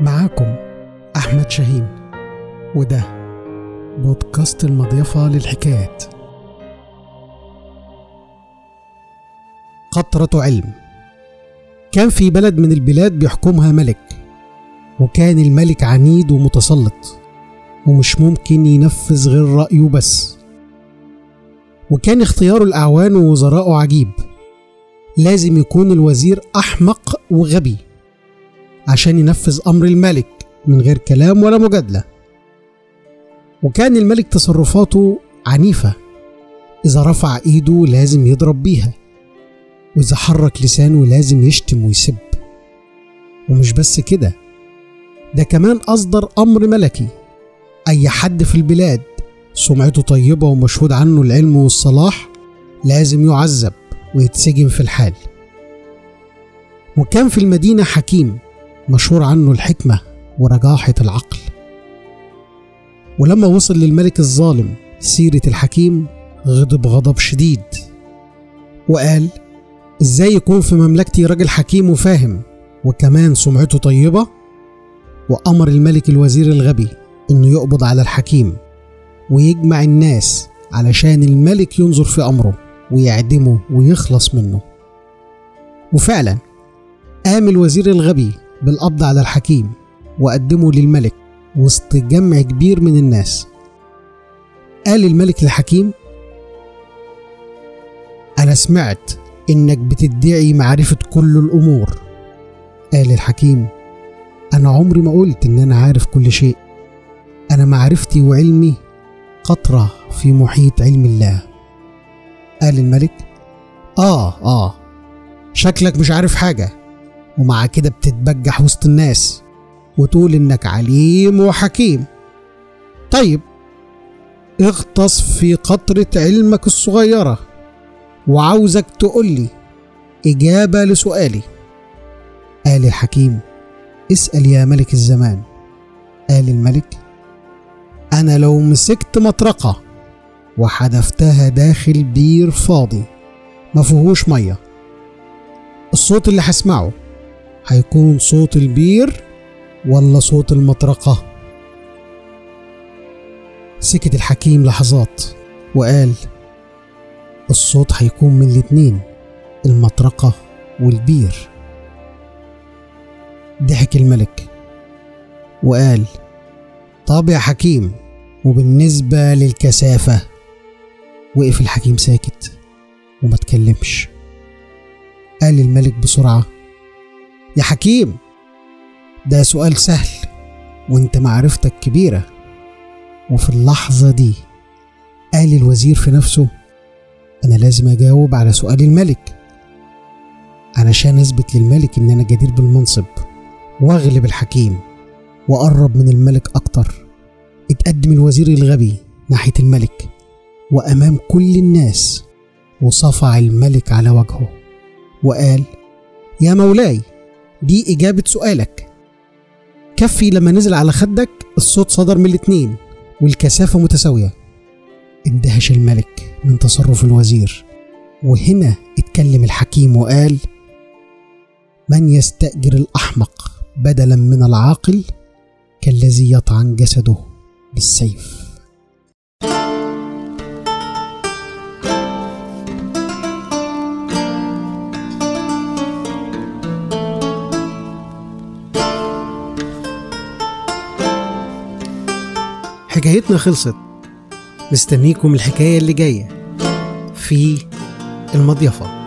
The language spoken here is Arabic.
معاكم أحمد شاهين، وده بودكاست المضيفة للحكايات. قطرة علم. كان في بلد من البلاد بيحكمها ملك، وكان الملك عنيد ومتسلط ومش ممكن ينفذ غير رأيه بس، وكان اختيار الأعوان ووزراءه عجيب. لازم يكون الوزير أحمق وغبي عشان ينفذ أمر الملك من غير كلام ولا مجادلة. وكان الملك تصرفاته عنيفة، إذا رفع إيده لازم يضرب بيها، وإذا حرك لسانه لازم يشتم ويسب. ومش بس كده، ده كمان أصدر أمر ملكي: أي حد في البلاد سمعته طيبة ومشهود عنه العلم والصلاح لازم يعذب ويتسجن في الحال. وكان في المدينة حكيم مشهور عنه الحكمة ورجاحة العقل. ولما وصل للملك الظالم سيرة الحكيم غضب غضب شديد، وقال: إزاي يكون في مملكتي راجل حكيم وفاهم وكمان سمعته طيبة؟ وأمر الملك الوزير الغبي إنه يقبض على الحكيم ويجمع الناس علشان الملك ينظر في أمره ويعدمه ويخلص منه. وفعلا قام الوزير الغبي بالقبض على الحكيم وقدمه للملك وسط جمع كبير من الناس. قال الملك للحكيم: أنا سمعت إنك بتدعي معرفة كل الأمور. قال الحكيم: أنا عمري ما قلت إن أنا عارف كل شيء، أنا معرفتي وعلمي قطرة في محيط علم الله. قال الملك: آه شكلك مش عارف حاجة، ومع كده بتتبجح وسط الناس وتقول إنك عليم وحكيم. طيب اغطس في قطرة علمك الصغيرة، وعاوزك تقولي إجابة لسؤالي. قال الحكيم: اسأل يا ملك الزمان. قال الملك: أنا لو مسكت مطرقة وحدفتها داخل بير فاضي مفيهوش مية، الصوت اللي هسمعه هيكون صوت البير ولا صوت المطرقة؟ سكت الحكيم لحظات وقال: الصوت هيكون من الاتنين، المطرقة والبير. ضحك الملك وقال: طب يا حكيم، وبالنسبة للكثافة؟ وقف الحكيم ساكت وما تكلمش. قال الملك بسرعة: يا حكيم، ده سؤال سهل وانت معرفتك كبيرة. وفي اللحظة دي قال الوزير في نفسه: أنا لازم أجاوب على سؤال الملك علشان أثبت للملك إن أنا جدير بالمنصب، وأغلب الحكيم وأقرب من الملك أكتر. اتقدم الوزير الغبي ناحية الملك وأمام كل الناس، وصفع الملك على وجهه وقال: يا مولاي، دي إجابة سؤالك. كفي لما نزل على خدك الصوت صدر من الاتنين والكثافة متساوية. اندهش الملك من تصرف الوزير، وهنا اتكلم الحكيم وقال: من يستأجر الأحمق بدلا من العاقل كالذي يطعن جسده بالسيف. حكايتنا خلصت، مستنيكم الحكاية اللي جاية في المضيفة.